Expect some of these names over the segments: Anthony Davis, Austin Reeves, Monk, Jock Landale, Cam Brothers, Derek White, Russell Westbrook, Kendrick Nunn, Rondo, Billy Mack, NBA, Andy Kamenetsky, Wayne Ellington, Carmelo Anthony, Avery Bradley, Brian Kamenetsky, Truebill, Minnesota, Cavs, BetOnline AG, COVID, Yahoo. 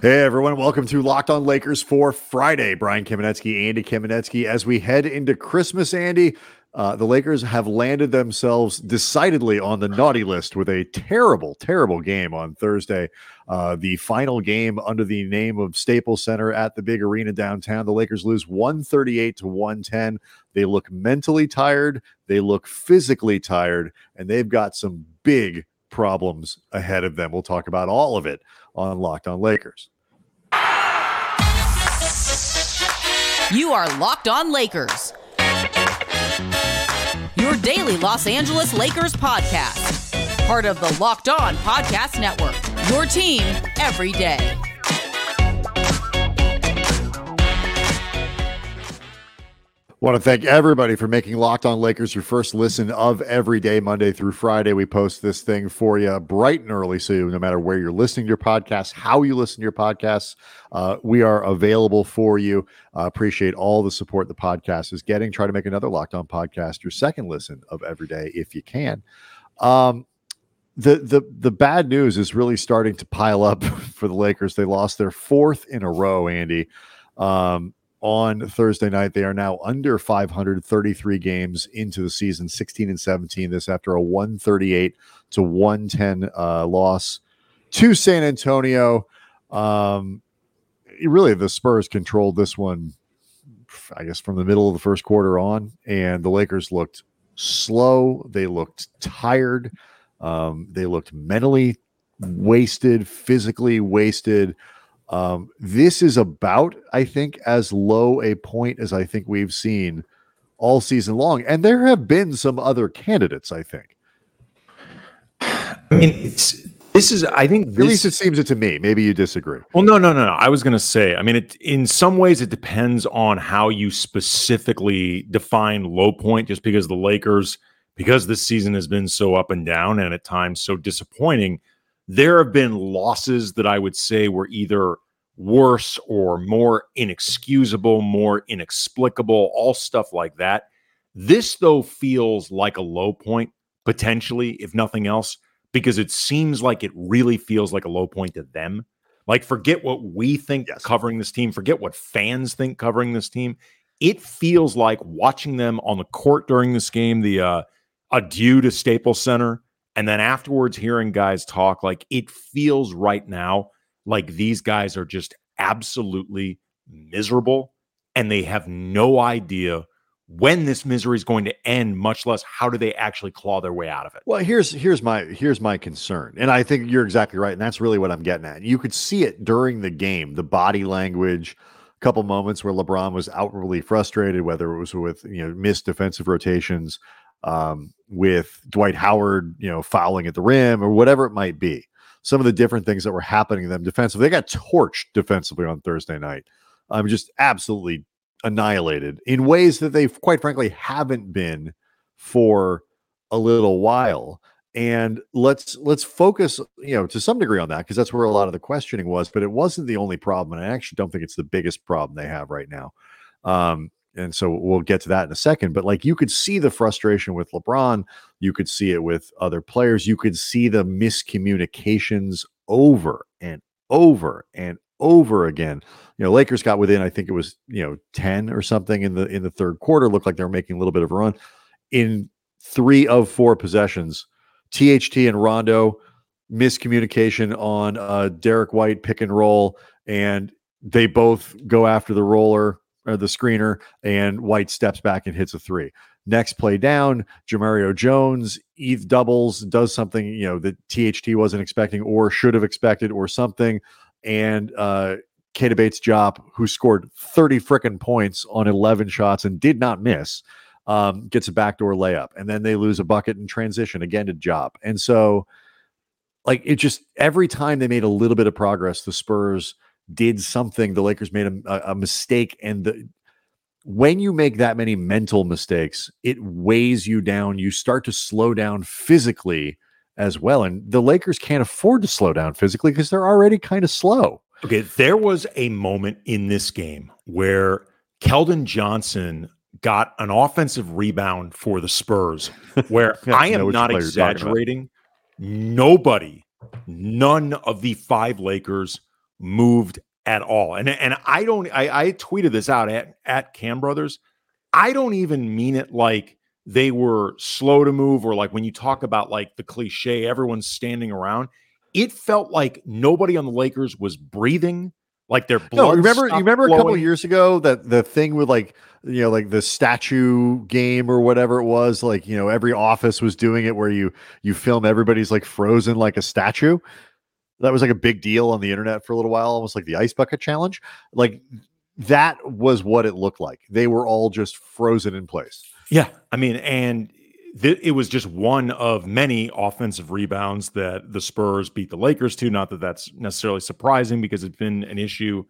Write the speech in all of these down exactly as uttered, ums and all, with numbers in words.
Hey everyone, welcome to Locked On Lakers for Friday. Brian Kamenetsky, Andy Kamenetsky. As we head into Christmas, Andy, uh, the Lakers have landed themselves decidedly on the naughty list with a terrible, terrible game on Thursday. Uh, the final game under the name of Staples Center at the big arena downtown. The Lakers lose one thirty-eight to one ten. They look mentally tired. They look physically tired, and they've got some big problems ahead of them. We'll talk about all of it on Locked On Lakers. You are Locked On Lakers, your daily Los Angeles Lakers podcast, part of the Locked On Podcast Network, your team every day. Want to thank everybody for making Locked On Lakers your first listen of every day, Monday through Friday. We post this thing for you bright and early, so no matter where you're listening to your podcasts, how you listen to your podcasts, uh, we are available for you. Uh, appreciate all the support the podcast is getting. Try to make another Locked On podcast your second listen of every day if you can. Um, the the the bad news is really starting to pile up for the Lakers. They lost their fourth in a row, Andy. Um, On Thursday night, they are now under five hundred thirty-three games into the season, sixteen and seventeen. This after a one thirty-eight to one ten uh, loss to San Antonio. Um, really, the Spurs controlled this one, I guess, from the middle of the first quarter on, and the Lakers looked slow. They looked tired. Um, they looked mentally wasted, physically wasted. Um, this is about, I think, as low a point as I think we've seen all season long. And there have been some other candidates, I think. I mean, it's, this is, I think, this, at least it seems it to me. Maybe you disagree. Well, no, no, no, no. I was going to say, I mean, it, in some ways it depends on how you specifically define low point, just because the Lakers, because this season has been so up and down and at times so disappointing, there have been losses that I would say were either worse or more inexcusable, more inexplicable, all stuff like that. This, though, feels like a low point, potentially, if nothing else, because it seems like it really feels like a low point to them. Like, forget what we think yes. covering this team, forget what fans think covering this team. It feels like watching them on the court during this game, the uh, adieu to Staples Center, and then afterwards, hearing guys talk, like, it feels right now like these guys are just absolutely miserable and they have no idea when this misery is going to end, much less how do they actually claw their way out of it. Well, here's here's my here's my concern. And I think you're exactly right. And that's really what I'm getting at. You could see it during the game, the body language, a couple moments where LeBron was outwardly frustrated, whether it was with, you know, missed defensive rotations, um, with Dwight Howard, you know, fouling at the rim or whatever it might be. Some of the different things that were happening to them defensively. They got torched defensively on Thursday night. I'm um, just absolutely annihilated in ways that they quite frankly haven't been for a little while. And let's, let's focus, you know, to some degree on that, because that's where a lot of the questioning was, but it wasn't the only problem. And I actually don't think it's the biggest problem they have right now. Um, And so we'll get to that in a second. But, like, you could see the frustration with LeBron. You could see it with other players. You could see the miscommunications over and over and over again. You know, Lakers got within, I think it was, you know, ten or something in the in the third quarter. Looked like they were making a little bit of a run. In three of four possessions, T H T and Rondo, miscommunication on uh, Derek White pick and roll. And they both go after the roller. Or the screener, and White steps back and hits a three. Next play down, Jamario Jones, Eve doubles, does something, you know, that T H T wasn't expecting or should have expected or something. And uh, Keita Bates-Diop, who scored thirty frickin' points on eleven shots and did not miss, um, gets a backdoor layup. And then they lose a bucket in transition again to Diop. And so, like, it just, every time they made a little bit of progress, the Spurs did something, the Lakers made a, a mistake. And the, when you make that many mental mistakes, it weighs you down. You start to slow down physically as well. And the Lakers can't afford to slow down physically because they're already kind of slow. Okay, there was a moment in this game where Keldon Johnson got an offensive rebound for the Spurs where yeah, I am not exaggerating. Nobody, none of the five Lakers moved at all. And and I don't, I, I tweeted this out at, at Cam Brothers. I don't even mean it like they were slow to move or like when you talk about like the cliche, everyone's standing around. It felt like nobody on the Lakers was breathing. Like their blood. No, remember, you remember flowing. A couple of years ago that the thing with like, you know, like the statue game or whatever it was, like, you know, every office was doing it where you, you film everybody's like frozen like a statue. That was like a big deal on the internet for a little while, almost like the ice bucket challenge. Like that was what it looked like. They were all just frozen in place. Yeah. I mean, and th- it was just one of many offensive rebounds that the Spurs beat the Lakers to. Not that that's necessarily surprising because it's been an issue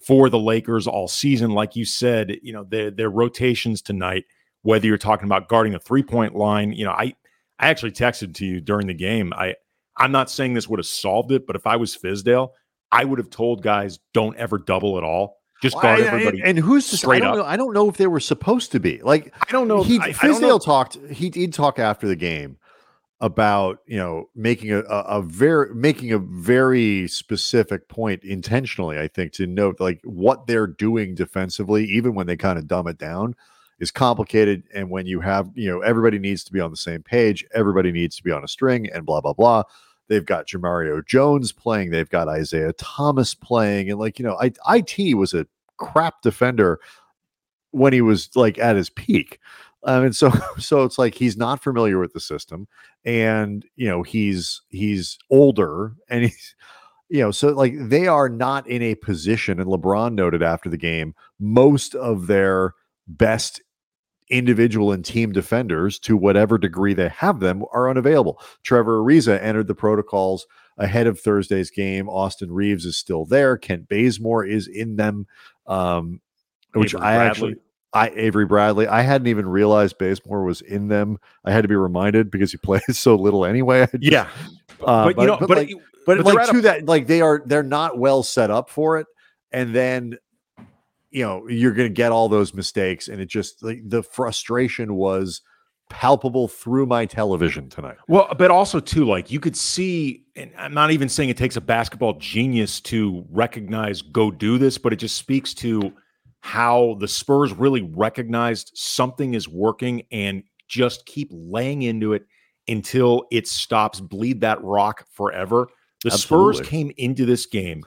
for the Lakers all season. Like you said, you know, their, their rotations tonight, whether you're talking about guarding a three-point line, you know, I, I actually texted to you during the game. I, I'm not saying this would have solved it, but if I was Fizdale, I would have told guys, don't ever double at all. Just guard well, everybody. And who's straight I don't up? Know, I don't know if they were supposed to be. Like I don't know. He, I, Fizdale I don't know. talked. He did talk after the game about you know making a, a, a very making a very specific point intentionally. I think to note like what they're doing defensively, even when they kind of dumb it down, is complicated. And when you have you know everybody needs to be on the same page, everybody needs to be on a string, and blah blah blah. They've got Jamario Jones playing. They've got Isaiah Thomas playing. And like, you know, I, IT was a crap defender when he was like at his peak. Um, and so, so it's like, he's not familiar with the system and, you know, he's, he's older and he's, you know, so like they are not in a position. And LeBron noted after the game, most of their best individual and team defenders, to whatever degree they have them, are unavailable. Trevor Ariza entered the protocols ahead of Thursday's game. Austin Reeves is still there. Kent Bazemore is in them, um, which Avery I Bradley. actually, I Avery Bradley, I hadn't even realized Bazemore was in them. I had to be reminded because he plays so little anyway. Just, yeah, uh, but, but you know, but but, like, it, but, but like to a- that, like they are, they're not well set up for it, and then. You know, you're going to get all those mistakes. And it just, like, the frustration was palpable through my television tonight. Well, but also, too, like, you could see, and I'm not even saying it takes a basketball genius to recognize, go do this, but it just speaks to how the Spurs really recognized something is working and just keep laying into it until it stops, bleed that rock forever. The Absolutely. Spurs came into this game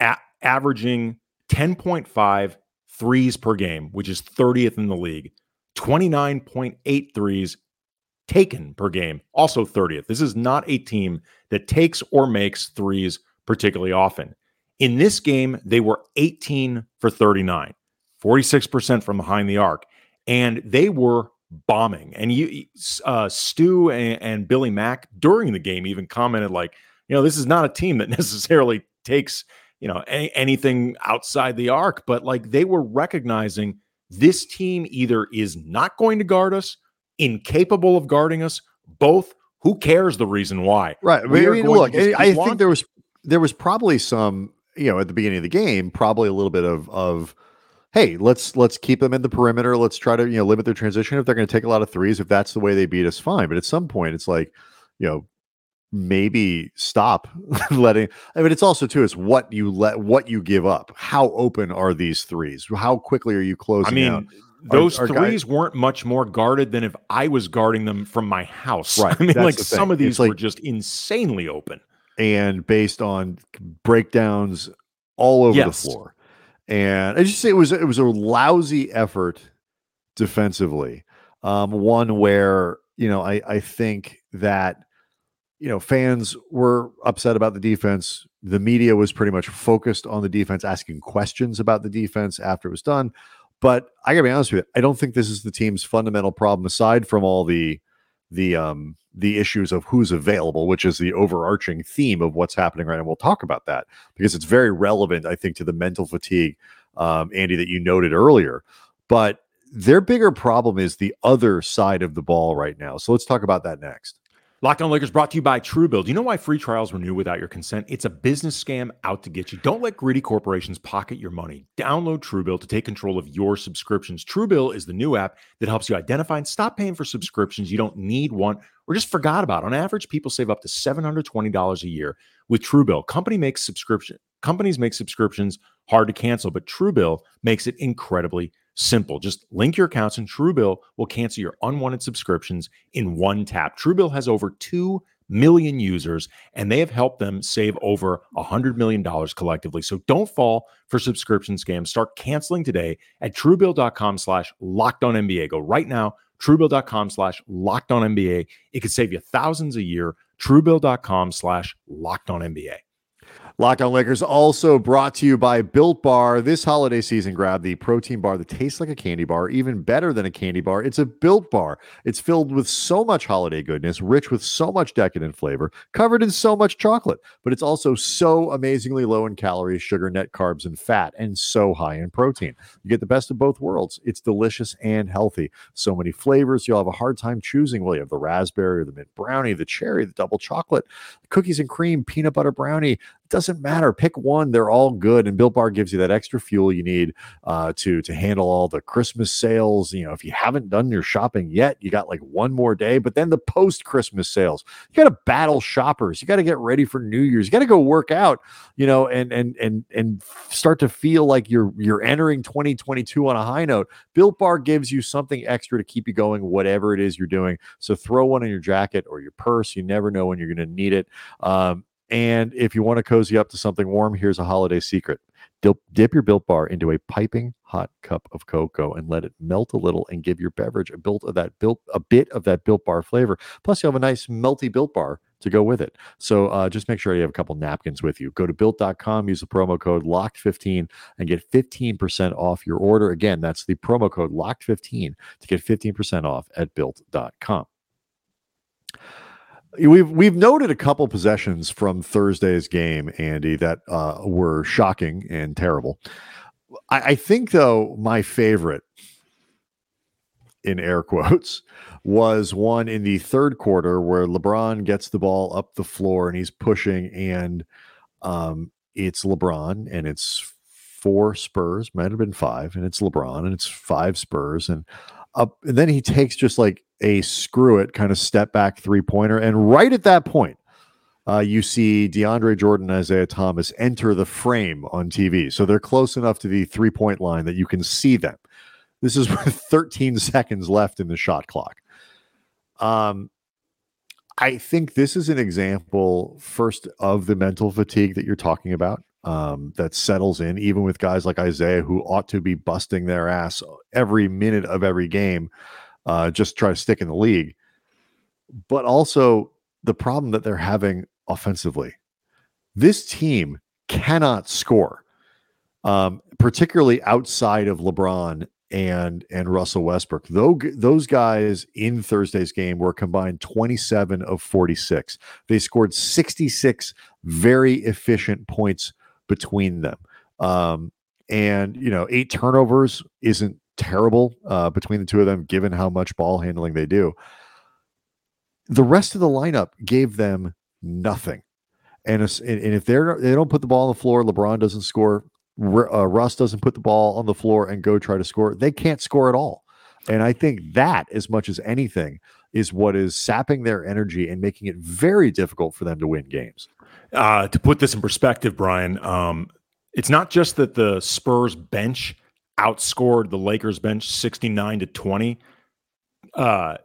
at averaging ten point five threes per game, which is thirtieth in the league, twenty-nine point eight threes taken per game, also thirtieth. This is not a team that takes or makes threes particularly often. In this game, they were eighteen for thirty-nine, forty-six percent from behind the arc, and they were bombing. And you, uh, Stu and, and Billy Mack during the game even commented like, you know, this is not a team that necessarily takes you know, any, anything outside the arc, but like they were recognizing this team either is not going to guard us, incapable of guarding us, both. Who cares the reason why? Right. We I mean, look, I, I think there was, there was probably some, you know, at the beginning of the game, probably a little bit of, of, hey, let's, let's keep them in the perimeter. Let's try to, you know, limit their transition. If they're going to take a lot of threes, if that's the way they beat us, fine. But at some point it's like, you know, maybe stop letting, I mean, it's also too, it's what you let, what you give up. How open are these threes? How quickly are you closing I mean, out? Those are, are threes guys, weren't much more guarded than if I was guarding them from my house. Right. I mean, That's like the some of these it's were like, just insanely open. And based on breakdowns all over yes. the floor. And I just say it was, it was a lousy effort defensively. Um, one where, you know, I, I think that, you know, fans were upset about the defense. The media was pretty much focused on the defense, asking questions about the defense after it was done. But I gotta be honest with you, I don't think this is the team's fundamental problem, aside from all the the um, the issues of who's available, which is the overarching theme of what's happening right now. We'll talk about that because it's very relevant, I think, to the mental fatigue, um, Andy, that you noted earlier. But their bigger problem is the other side of the ball right now. So let's talk about that next. Locked On Lakers brought to you by Truebill. Do you know why free trials renew without your consent? It's a business scam out to get you. Don't let greedy corporations pocket your money. Download Truebill to take control of your subscriptions. Truebill is the new app that helps you identify and stop paying for subscriptions you don't need, want, or just forgot about. On average, people save up to seven hundred twenty dollars a year with Truebill. Company makes subscription Companies make subscriptions hard to cancel, but Truebill makes it incredibly simple. Just link your accounts and Truebill will cancel your unwanted subscriptions in one tap. Truebill has over two million users, and they have helped them save over one hundred million dollars collectively. So don't fall for subscription scams. Start canceling today at Truebill.com slash LockedOnNBA. Go right now, Truebill.com slash LockedOnNBA. It could save you thousands a year. Truebill.com slash LockedOnNBA. Locked On Lakers also brought to you by Built Bar. This holiday season, grab the protein bar that tastes like a candy bar, even better than a candy bar. It's a Built Bar. It's filled with so much holiday goodness, rich with so much decadent flavor, covered in so much chocolate, but it's also so amazingly low in calories, sugar, net carbs, and fat, and so high in protein. You get the best of both worlds. It's delicious and healthy. So many flavors, you'll have a hard time choosing. Well, you have the raspberry, or the mint brownie, the cherry, the double chocolate, cookies and cream, peanut butter brownie. Doesn't matter. Pick one. They're all good. And Built Bar gives you that extra fuel you need uh, to, to handle all the Christmas sales. You know, if you haven't done your shopping yet, you got like one more day, but then the post-Christmas sales, you got to battle shoppers. You got to get ready for New Year's. You got to go work out, you know, and, and, and, and start to feel like you're, you're entering twenty twenty-two on a high note. Built Bar gives you something extra to keep you going, whatever it is you're doing. So throw one in your jacket or your purse. You never know when you're going to need it. Um, And if you want to cozy up to something warm, here's a holiday secret. Dip, dip your Built Bar into a piping hot cup of cocoa and let it melt a little and give your beverage a, built of that built, a bit of that Built Bar flavor. Plus, you'll have a nice melty Built Bar to go with it. So uh, just make sure you have a couple napkins with you. Go to built dot com, use the promo code locked fifteen and get fifteen percent off your order. Again, that's the promo code locked fifteen to get fifteen percent off at built dot com. We've we've noted a couple possessions from Thursday's game, Andy, that uh, were shocking and terrible. I, I think, though, my favorite, in air quotes, was one in the third quarter where LeBron gets the ball up the floor and he's pushing, and um, it's LeBron and it's four Spurs, might have been five, and it's LeBron and it's five Spurs, and up, and then he takes just like a screw it kind of step back three pointer. And right at that point, uh, you see DeAndre Jordan and Isaiah Thomas enter the frame on T V. So they're close enough to the three point line that you can see them. This is with thirteen seconds left in the shot clock. Um, I think this is an example first of the mental fatigue that you're talking about. Um, that settles in even with guys like Isaiah, who ought to be busting their ass every minute of every game. Uh, just try to stick in the league, but also the problem that they're having offensively. This team cannot score, um, particularly outside of LeBron and and Russell Westbrook. Though those guys in Thursday's game were combined twenty-seven of forty-six. They scored sixty-six very efficient points between them, um, and you know, eight turnovers isn't terrible uh, between the two of them, given how much ball handling they do. The rest of the lineup gave them nothing, and if, and if they're they don't put the ball on the floor, LeBron doesn't score, uh, Russ doesn't put the ball on the floor and go try to score. They can't score at all, and I think that, as much as anything, is what is sapping their energy and making it very difficult for them to win games. Uh, to put this in perspective, Brian, um, it's not just that the Spurs bench outscored the Lakers bench sixty-nine to twenty. Uh,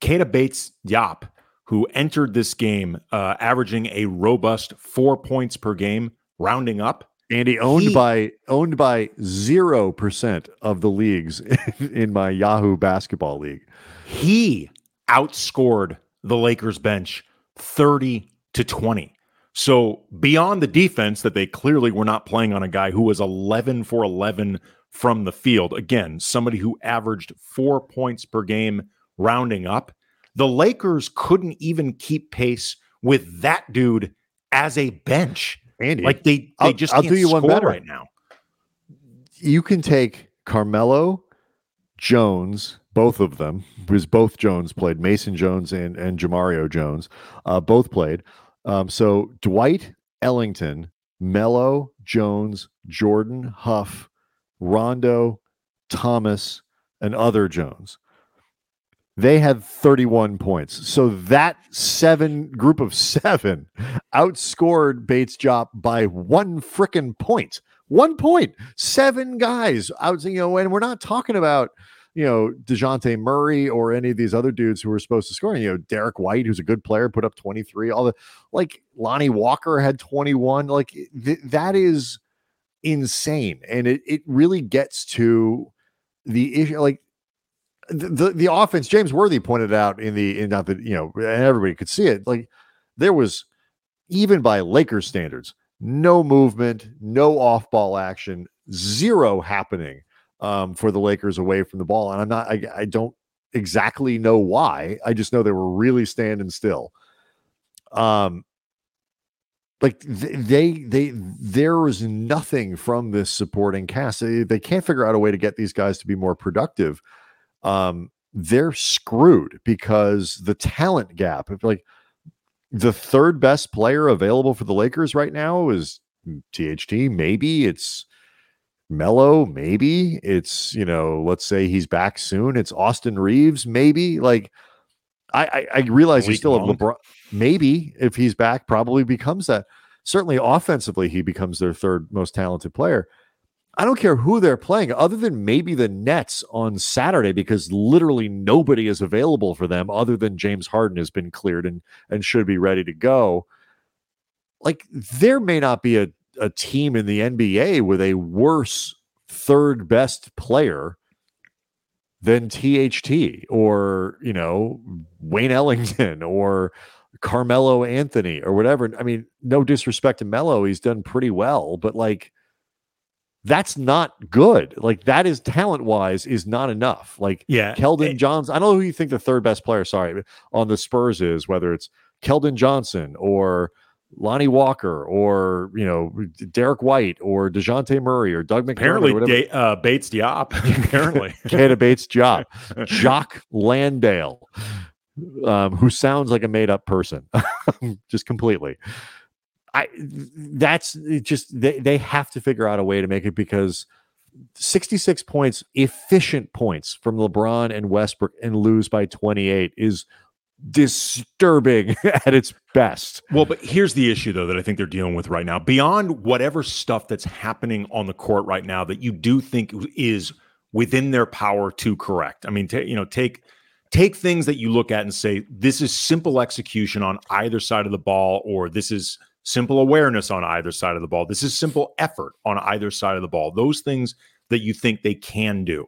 Keita Bates-Diop, who entered this game uh, averaging a robust four points per game, rounding up, Andy, owned he, by owned by zero percent of the leagues in my Yahoo basketball league. He outscored the Lakers bench thirty to twenty. So beyond the defense that they clearly were not playing on a guy who was eleven for eleven from the field, again, somebody who averaged four points per game rounding up, the Lakers couldn't even keep pace with that dude as a bench. Andy, like they, they I'll, just I'll can't do you score one better right now. You can take Carmelo, Jones, both of them, because both Jones played, Mason Jones and, and Jamario Jones, uh, both played. Um, so Dwight, Ellington, Melo, Jones, Jordan, Huff, Rondo, Thomas, and other Jones. They had thirty-one points. So that seven group of seven outscored Bates-Diop by one frickin' point. One point. Seven guys out, you know, and we're not talking about, you know, DeJounte Murray or any of these other dudes who were supposed to score. You know, Derek White, who's a good player, put up twenty-three. All the, like, Lonnie Walker had twenty-one. Like, th- that is insane. And it, it really gets to the issue. Like, the, the, the offense, James Worthy pointed out in the, in not that, you know, and everybody could see it. Like, there was, even by Lakers standards, no movement, no off-ball action, zero happening um, for the Lakers away from the ball. And I'm not, I, I don't exactly know why. I just know they were really standing still. Um, like they, they, they there was nothing from this supporting cast. They, they can't figure out a way to get these guys to be more productive. Um, they're screwed because the talent gap, like, the third best player available for the Lakers right now is T H T. Maybe it's Melo. Maybe it's, you know, let's say he's back soon. It's Austin Reeves. Maybe, like, I, I, I realize you still have LeBron. Maybe if he's back, probably becomes that. Certainly offensively, he becomes their third most talented player. I don't care who they're playing other than maybe the Nets on Saturday, because literally nobody is available for them other than James Harden has been cleared and, and should be ready to go. Like, there may not be a, a team in the N B A with a worse third best player than T H T or, you know, Wayne Ellington or Carmelo Anthony or whatever. I mean, no disrespect to Melo. He's done pretty well, but, like, that's not good. Like, that is talent-wise is not enough. Like, yeah, Keldon Johnson. I don't know who you think the third best player, sorry, on the Spurs is, whether it's Keldon Johnson or Lonnie Walker or, you know, Derek White or DeJounte Murray or Doug McDermott. Apparently, or da- uh, Bates-Diop. Apparently, Keita Bates-Diop, Jock Landale, um, who sounds like a made-up person, just completely. I that's it just they, they have to figure out a way to make it, because sixty-six points, efficient points from LeBron and Westbrook, and lose by twenty-eight is disturbing at its best. Well, but here's the issue, though, that I think they're dealing with right now, beyond whatever stuff that's happening on the court right now that you do think is within their power to correct. I mean, t- you know, take. Take things that you look at and say, this is simple execution on either side of the ball, or this is simple awareness on either side of the ball. This is simple effort on either side of the ball. Those things that you think they can do.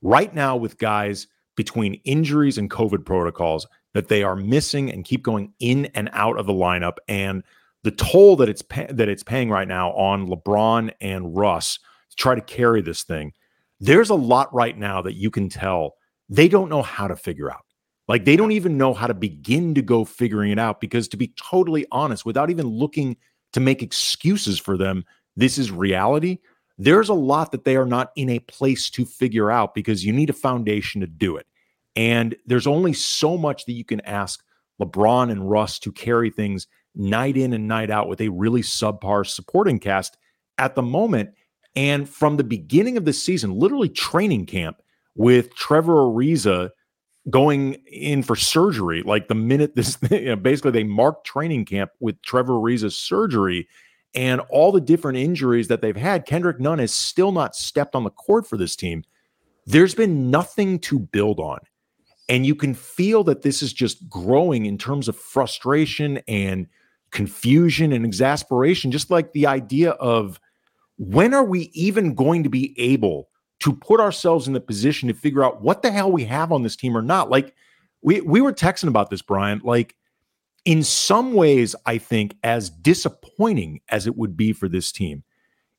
Right now, with guys between injuries and COVID protocols that they are missing and keep going in and out of the lineup, and the toll that it's pay- that it's paying right now on LeBron and Russ to try to carry this thing, there's a lot right now that you can tell they don't know how to figure out. Like, they don't even know how to begin to go figuring it out, because, to be totally honest, without even looking to make excuses for them, this is reality. There's a lot that they are not in a place to figure out, because you need a foundation to do it. And there's only so much that you can ask LeBron and Russ to carry things night in and night out with a really subpar supporting cast at the moment. And from the beginning of this season, literally training camp, with Trevor Ariza going in for surgery, like the minute this thing, you know, basically they marked training camp with Trevor Ariza's surgery and all the different injuries that they've had, Kendrick Nunn has still not stepped on the court for this team. There's been nothing to build on. And you can feel that this is just growing in terms of frustration and confusion and exasperation, just like the idea of, when are we even going to be able to put ourselves in the position to figure out what the hell we have on this team or not? Like, we we were texting about this, Brian. Like, in some ways, I think, as disappointing as it would be for this team,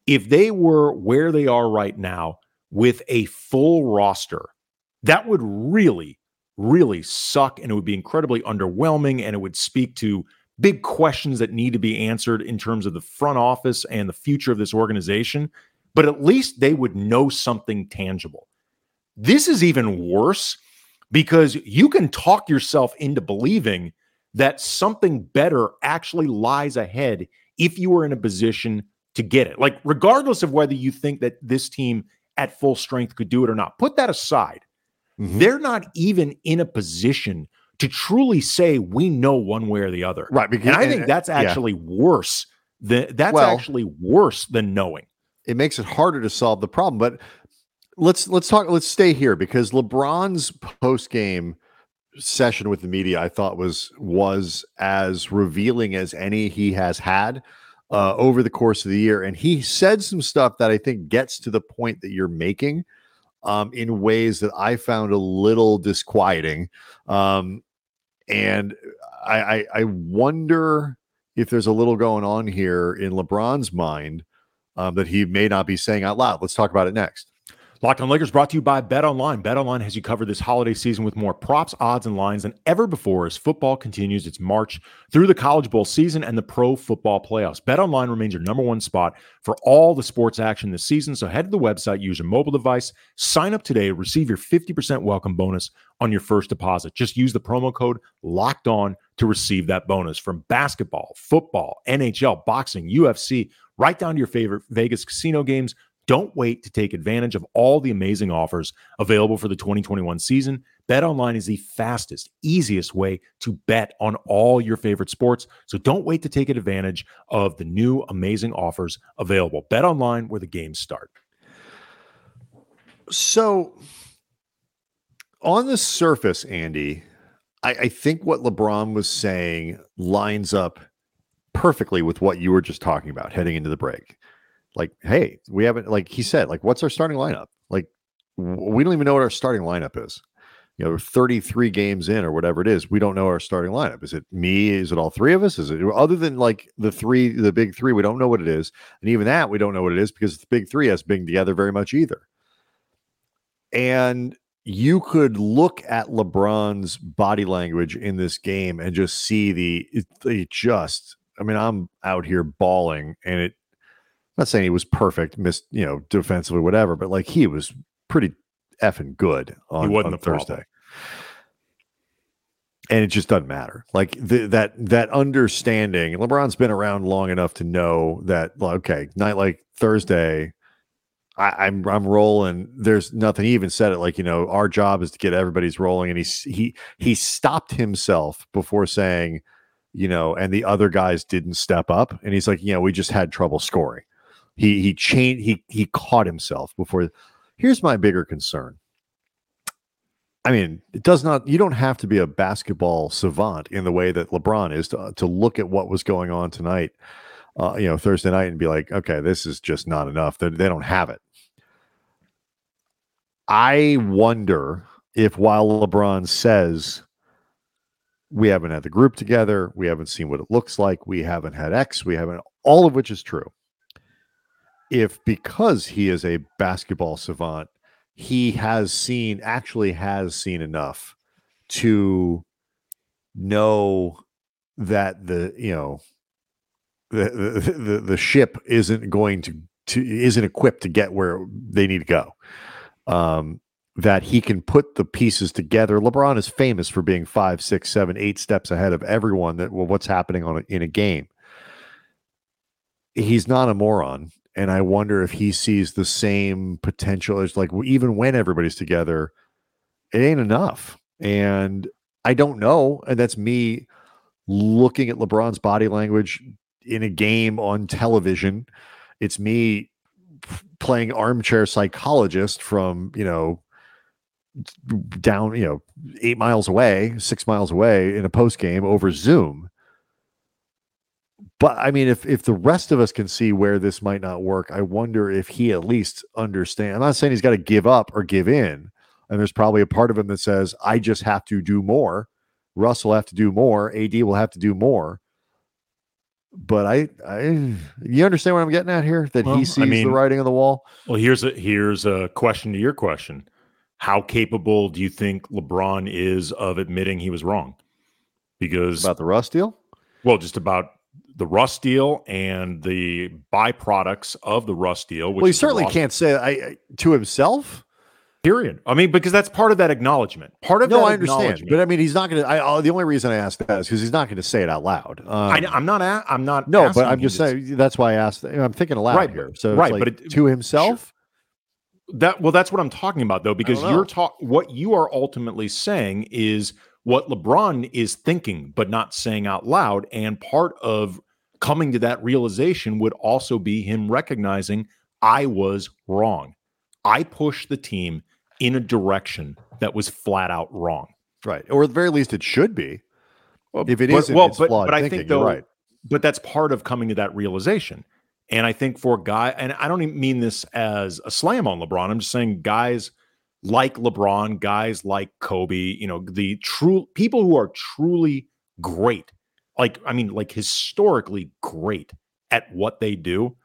if they were where they are right now with a full roster, that would really, really suck, and it would be incredibly underwhelming, and it would speak to big questions that need to be answered in terms of the front office and the future of this organization. But at least they would know something tangible. This is even worse, because you can talk yourself into believing that something better actually lies ahead if you are in a position to get it. Like, regardless of whether you think that this team at full strength could do it or not, put that aside. Mm-hmm. They're not even in a position to truly say we know one way or the other. Right. Because, and I think and, that's actually yeah. worse. Than, that's well, actually worse than knowing. It makes it harder to solve the problem. But let's let's talk. Let's stay here, because LeBron's post-game session with the media, I thought, was was as revealing as any he has had uh, over the course of the year. And he said some stuff that I think gets to the point that you're making um, in ways that I found a little disquieting. Um, and I, I, I wonder if there's a little going on here in LeBron's mind um, that he may not be saying out loud. Let's talk about it next. Locked On Lakers brought to you by BetOnline. BetOnline has you covered this holiday season with more props, odds, and lines than ever before as football continues its march through the College Bowl season and the pro football playoffs. BetOnline remains your number one spot for all the sports action this season, so head to the website, use your mobile device, sign up today, receive your fifty percent welcome bonus on your first deposit. Just use the promo code LOCKEDON to receive that bonus. From basketball, football, N H L, boxing, U F C, right down to your favorite Vegas casino games, don't wait to take advantage of all the amazing offers available for the twenty twenty-one season. BetOnline is the fastest, easiest way to bet on all your favorite sports. So don't wait to take advantage of the new amazing offers available. BetOnline, where the games start. So on the surface, Andy, I, I think what LeBron was saying lines up perfectly with what you were just talking about heading into the break. Like, hey, we haven't, like he said, like, what's our starting lineup? Like, we don't even know what our starting lineup is. You know, we're thirty-three games in or whatever it is. We don't know our starting lineup. Is it me? Is it all three of us? Is it other than like the three, the big three? We don't know what it is. And even that, we don't know what it is, because the big three has been together very much either. And you could look at LeBron's body language in this game and just see the, it, it just, I mean, I'm out here bawling, and it, I'm not saying he was perfect, missed, you know, defensively, whatever, but like he was pretty effing good on, on Thursday. Problem. And it just doesn't matter. Like the, that, that understanding, LeBron's been around long enough to know that, okay, night like Thursday, I, I'm, I'm rolling. There's nothing. He even said it like, you know, our job is to get everybody's rolling. And he, he, he stopped himself before saying, you know, and the other guys didn't step up. And he's like, you know, we just had trouble scoring. He he changed he he caught himself before. Here's my bigger concern. I mean, it does not you don't have to be a basketball savant in the way that LeBron is to, to look at what was going on tonight, uh, you know, Thursday night, and be like, okay, this is just not enough. They, they don't have it. I wonder if while LeBron says we haven't had the group together, we haven't seen what it looks like, we haven't had X, we haven't, all of which is true, if because he is a basketball savant, he has seen, actually has seen enough to know that the, you know, the the, the ship isn't going to, to, isn't equipped to get where they need to go. Um, that he can put the pieces together. LeBron is famous for being five, six, seven, eight steps ahead of everyone that well, what's happening on a, in a game. He's not a moron. And I wonder if he sees the same potential. It's like, even when everybody's together, it ain't enough. And I don't know. And that's me looking at LeBron's body language in a game on television. It's me playing armchair psychologist from, you know, down, you know, eight miles away, six miles away in a post game over Zoom. But I mean, if if the rest of us can see where this might not work, I wonder if he at least understands. I'm not saying he's got to give up or give in. And there's probably a part of him that says, I just have to do more. Russ will have to do more. A D will have to do more. But I, I you understand what I'm getting at here? That well, he sees I mean, the writing on the wall? Well, here's a, here's a question to your question. How capable do you think LeBron is of admitting he was wrong? Because about the Russ deal? Well, just about the Russ deal and the byproducts of the Russ deal. Which well, he certainly can't say I, I, to himself. Period. I mean, because that's part of that acknowledgement. Part of no, that I understand. But I mean, he's not going to. The only reason I asked that is because he's not going to say it out loud. Um, I, I'm not. A, I'm not. No, but I'm just saying. That's why I asked. I'm thinking aloud right here. So right, it's like, but it, to himself. Sure. That well, that's what I'm talking about, though, because you're talk. What you are ultimately saying is what LeBron is thinking, but not saying out loud. And part of coming to that realization would also be him recognizing I was wrong. I pushed the team in a direction that was flat out wrong. Right, or at the very least, it should be. Well, if it but, isn't, well, it's but, flawed but I thinking. think though, right. But that's part of coming to that realization. And I think for a guy, and I don't even mean this as a slam on LeBron. I'm just saying guys like LeBron, guys like Kobe, you know, the true people who are truly great, like, I mean, like historically great at what they do,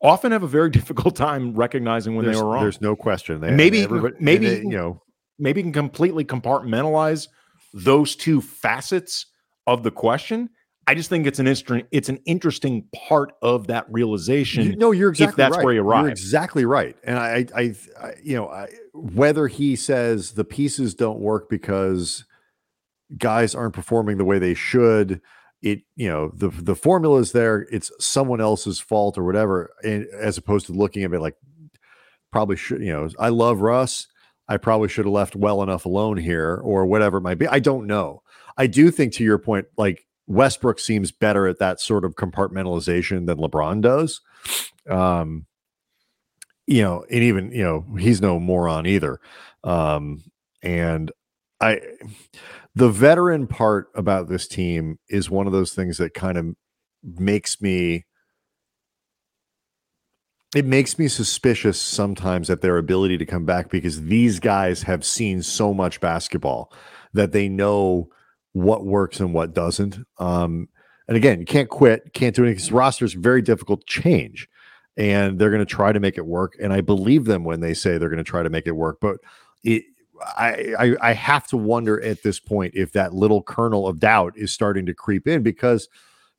often have a very difficult time recognizing when there's, they were wrong. There's no question. They, maybe, maybe, they, you know, maybe you can completely compartmentalize those two facets of the question. I just think it's an interesting it's an interesting part of that realization. You, no, you're exactly if that's right. where you arrive. You're exactly right. And I, I, I you know, I, whether he says the pieces don't work because guys aren't performing the way they should, it, you know, the the formula is there. It's someone else's fault or whatever. And as opposed to looking at it like probably should, you know, I love Russ. I probably should have left well enough alone here or whatever it might be. I don't know. I do think to your point, like, Westbrook seems better at that sort of compartmentalization than LeBron does. Um, you know, and even, you know, he's no moron either. Um, and I, the veteran part about this team is one of those things that kind of makes me, it makes me suspicious sometimes at their ability to come back, because these guys have seen so much basketball that they know what works and what doesn't. Um, and again, you can't quit, can't do anything. This roster is very difficult to change, and they're going to try to make it work. And I believe them when they say they're going to try to make it work. But it, I, I, I have to wonder at this point if that little kernel of doubt is starting to creep in, because,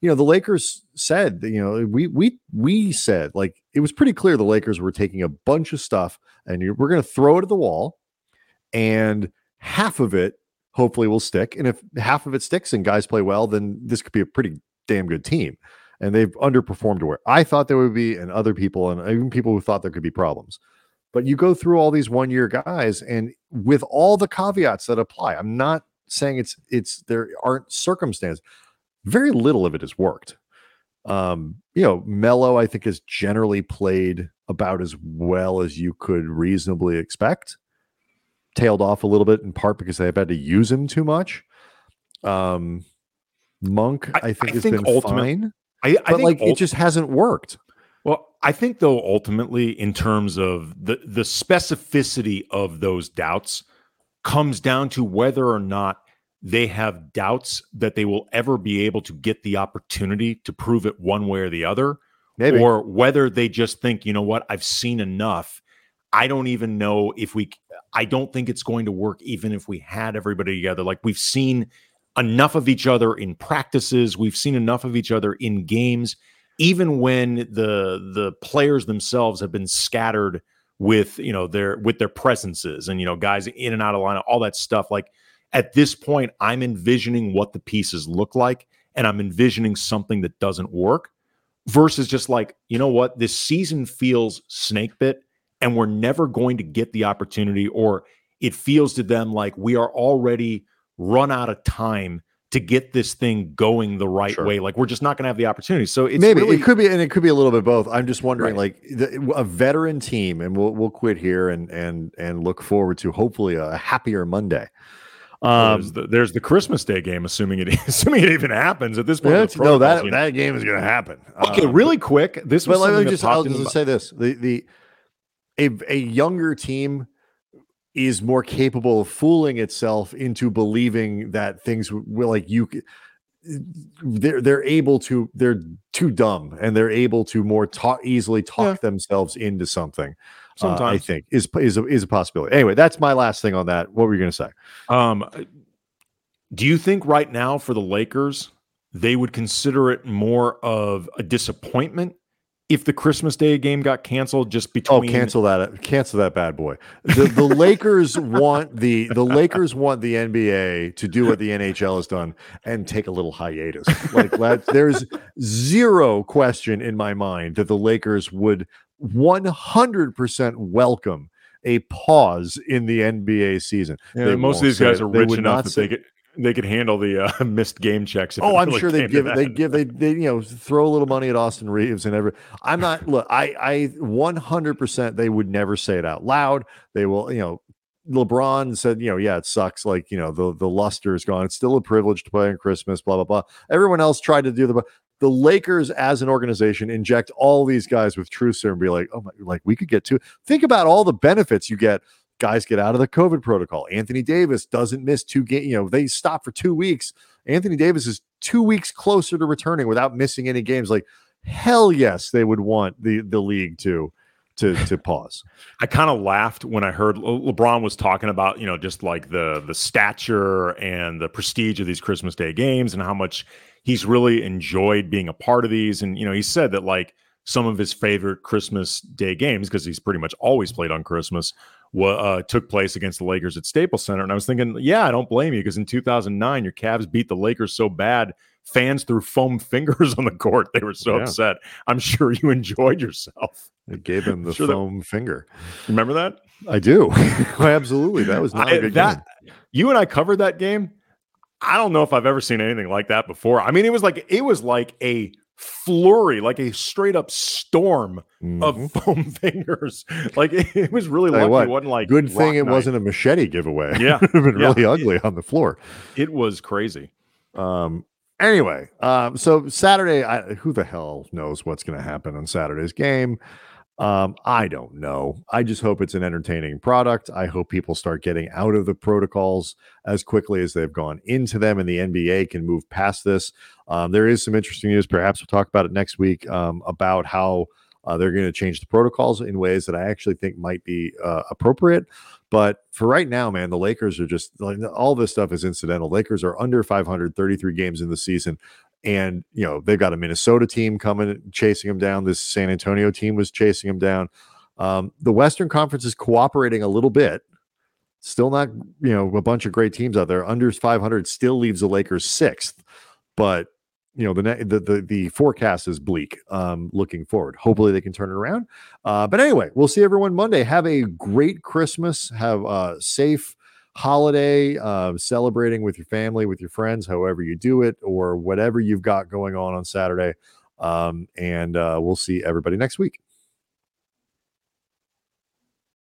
you know, the Lakers said, you know, we we we said, like, it was pretty clear the Lakers were taking a bunch of stuff and we're going to throw it at the wall, and half of it hopefully will stick. And if half of it sticks and guys play well, then this could be a pretty damn good team. And they've underperformed where I thought there would be, and other people, and even people who thought there could be problems. But you go through all these one-year guys, and with all the caveats that apply, I'm not saying it's it's there aren't circumstances. Very little of it has worked. Um, you know, Melo, I think, has generally played about as well as you could reasonably expect. Tailed off a little bit in part because they've had to use him too much. Um, Monk, I think, I, I has think been fine. I, I but think like ulti- it just hasn't worked. Well, I think though, ultimately, in terms of the, the specificity of those doubts comes down to whether or not they have doubts that they will ever be able to get the opportunity to prove it one way or the other. Maybe. Or whether they just think, you know what, I've seen enough. I don't even know if we, I don't think it's going to work even if we had everybody together. Like, we've seen enough of each other in practices. We've seen enough of each other in games, even when the the players themselves have been scattered with, you know, their, with their presences and, you know, guys in and out of lineup, all that stuff. Like, at this point, I'm envisioning what the pieces look like, and I'm envisioning something that doesn't work versus just like, you know what, this season feels snake bit. And we're never going to get the opportunity, or it feels to them like we are already run out of time to get this thing going the right sure. way. Like, we're just not going to have the opportunity. So it's maybe really, it could be, and it could be a little bit both. I'm just wondering, right. like the, a veteran team, and we'll we'll quit here and and and look forward to hopefully a happier Monday. Um, there's the, there's the Christmas Day game, assuming it assuming it even happens at this point. No, that you know. that game is going to happen. Okay, um, really quick. This was let me just I'll just about. say this the the. A, a younger team is more capable of fooling itself into believing that things will, like, you they're they're able to they're too dumb and they're able to more talk easily talk yeah. themselves into something. Sometimes uh, I think is is a, is a possibility. Anyway, that's my last thing on that. What were you going to say? Um, do you think right now for the Lakers they would consider it more of a disappointment if the Christmas Day game got canceled just between? Oh, cancel that! Cancel that bad boy. The, the Lakers want the the Lakers want the N B A to do what the N H L has done and take a little hiatus. Like, that, there's zero question in my mind that the Lakers would one hundred percent welcome a pause in the N B A season. Yeah, they most of these guys are rich enough that they could they could handle the uh, missed game checks. If oh, I'm really sure they give they give they they you know throw a little money at Austin Reeves and every. I'm not look. I I one hundred percent they would never say it out loud. They will you know. LeBron said, you know, yeah, it sucks. Like, you know, the, the luster is gone. It's still a privilege to play on Christmas, blah, blah, blah. Everyone else tried to do the, the Lakers as an organization inject all these guys with truth serum and be like, oh my, like we could get to think about all the benefits you get. Guys get out of the COVID protocol. Anthony Davis doesn't miss two games. You know, they stop for two weeks. Anthony Davis is two weeks closer to returning without missing any games. Like, hell yes, they would want the, the league to. To, to pause. I kind of laughed when I heard Le- LeBron was talking about, you know, just like the the stature and the prestige of these Christmas Day games and how much he's really enjoyed being a part of these. And, you know, he said that like some of his favorite Christmas Day games, because he's pretty much always played on Christmas, wa- uh, took place against the Lakers at Staples Center. And I was thinking, yeah, I don't blame you, because in two thousand nine, your Cavs beat the Lakers so bad, fans threw foam fingers on the court. They were so yeah. upset. I'm sure you enjoyed yourself. It gave him the sure foam that, finger. Remember that? I do. Well, absolutely. That was not I, a good that, game. You and I covered that game. I don't know if I've ever seen anything like that before. I mean, it was like it was like a flurry, like a straight up storm mm-hmm. of foam fingers. Like it, it was really lucky. What, it wasn't like good thing it night. wasn't a machete giveaway. Yeah, it would have been yeah. really ugly it, on the floor. It was crazy. Um. Anyway, um, so Saturday, I, who the hell knows what's going to happen on Saturday's game? Um, I don't know. I just hope it's an entertaining product. I hope people start getting out of the protocols as quickly as they've gone into them, and the N B A can move past this. Um, there is some interesting news. Perhaps we'll talk about it next week um, about how uh, they're going to change the protocols in ways that I actually think might be uh, appropriate. But for right now, man, the Lakers are just like all this stuff is incidental. Lakers are under five hundred, thirty-three games in the season. And, you know, they've got a Minnesota team coming, chasing them down. This San Antonio team was chasing them down. Um, the Western Conference is cooperating a little bit. Still not, you know, a bunch of great teams out there. Under five hundred still leaves the Lakers sixth. But, you know, the ne- the, the the forecast is bleak um, looking forward. Hopefully they can turn it around. Uh, but anyway, we'll see everyone Monday. Have a great Christmas. Have a safe holiday, uh, celebrating with your family, with your friends, however you do it, or whatever you've got going on on Saturday. Um, and uh, we'll see everybody next week.